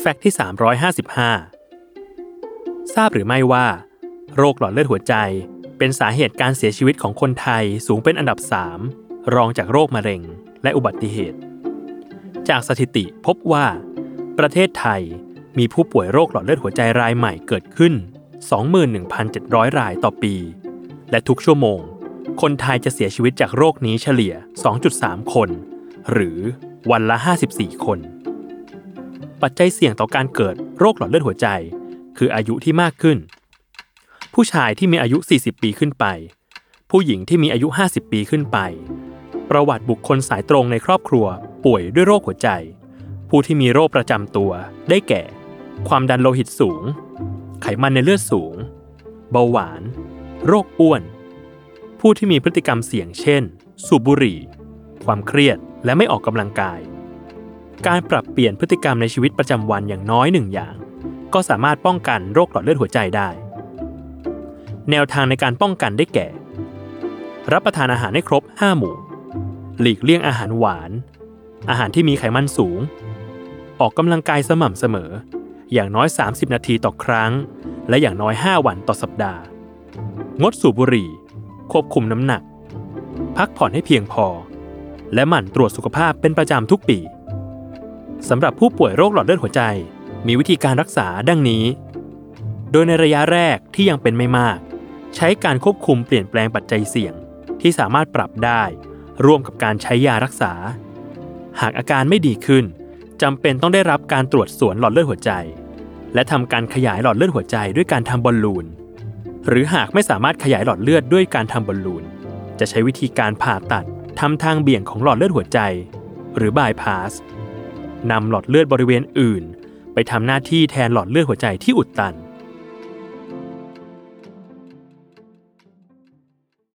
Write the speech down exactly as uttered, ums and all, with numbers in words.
แฟกต์ที่สามร้อยห้าสิบห้าทราบหรือไม่ว่าโรคหลอดเลือดหัวใจเป็นสาเหตุการเสียชีวิตของคนไทยสูงเป็นอันดับสามรองจากโรคมะเร็งและอุบัติเหตุจากสถิติพบว่าประเทศไทยมีผู้ป่วยโรคหลอดเลือดหัวใจรายใหม่เกิดขึ้น สองหมื่นหนึ่งพันเจ็ดร้อย รายต่อปีและทุกชั่วโมงคนไทยจะเสียชีวิตจากโรคนี้เฉลี่ย สองจุดสาม คนหรือวันละห้าสิบสี่คนปัจจัยเสี่ยงต่อการเกิดโรคหลอดเลือดหัวใจคืออายุที่มากขึ้นผู้ชายที่มีอายุสี่สิบปีขึ้นไปผู้หญิงที่มีอายุห้าสิบปีขึ้นไปประวัติบุคคลสายตรงในครอบครัวป่วยด้วยโรคหัวใจผู้ที่มีโรคประจำตัวได้แก่ความดันโลหิตสูงไขมันในเลือดสูงเบาหวานโรคอ้วนผู้ที่มีพฤติกรรมเสี่ยงเช่นสูบบุหรี่ความเครียดและไม่ออกกำลังกายการปรับเปลี่ยนพฤติกรรมในชีวิตประจำวันอย่างน้อยหนึ่งอย่างก็สามารถป้องกันโรคหลอดเลือดหัวใจได้แนวทางในการป้องกันได้แก่รับประทานอาหารให้ครบห้าหมู่หลีกเลี่ยงอาหารหวานอาหารที่มีไขมันสูงออกกำลังกายสม่ำเสมออย่างน้อยสามสิบนาทีต่อครั้งและอย่างน้อยห้าวันต่อสัปดาห์งดสูบบุหรี่ควบคุมน้ำหนักพักผ่อนให้เพียงพอและหมั่นตรวจสุขภาพเป็นประจำทุกปีสำหรับผู้ป่วยโรคหลอดเลือดหัวใจมีวิธีการรักษาดังนี้โดยในระยะแรกที่ยังเป็นไม่มากใช้การควบคุมเปลี่ยนแปลงปัจจัยเสี่ยงที่สามารถปรับได้ร่วมกับการใช้ยารักษาหากอาการไม่ดีขึ้นจำเป็นต้องได้รับการตรวจสวนหลอดเลือดหัวใจและทำการขยายหลอดเลือดหัวใจด้วยการทำบอลลูนหรือหากไม่สามารถขยายหลอดเลือดด้วยการทำบอลลูนจะใช้วิธีการผ่าตัดทำทางเบี่ยงของหลอดเลือดหัวใจหรือบายพาสนำหลอดเลือดบริเวณอื่นไปทำหน้าที่แทนหลอดเลือดหัวใจที่อุดตัน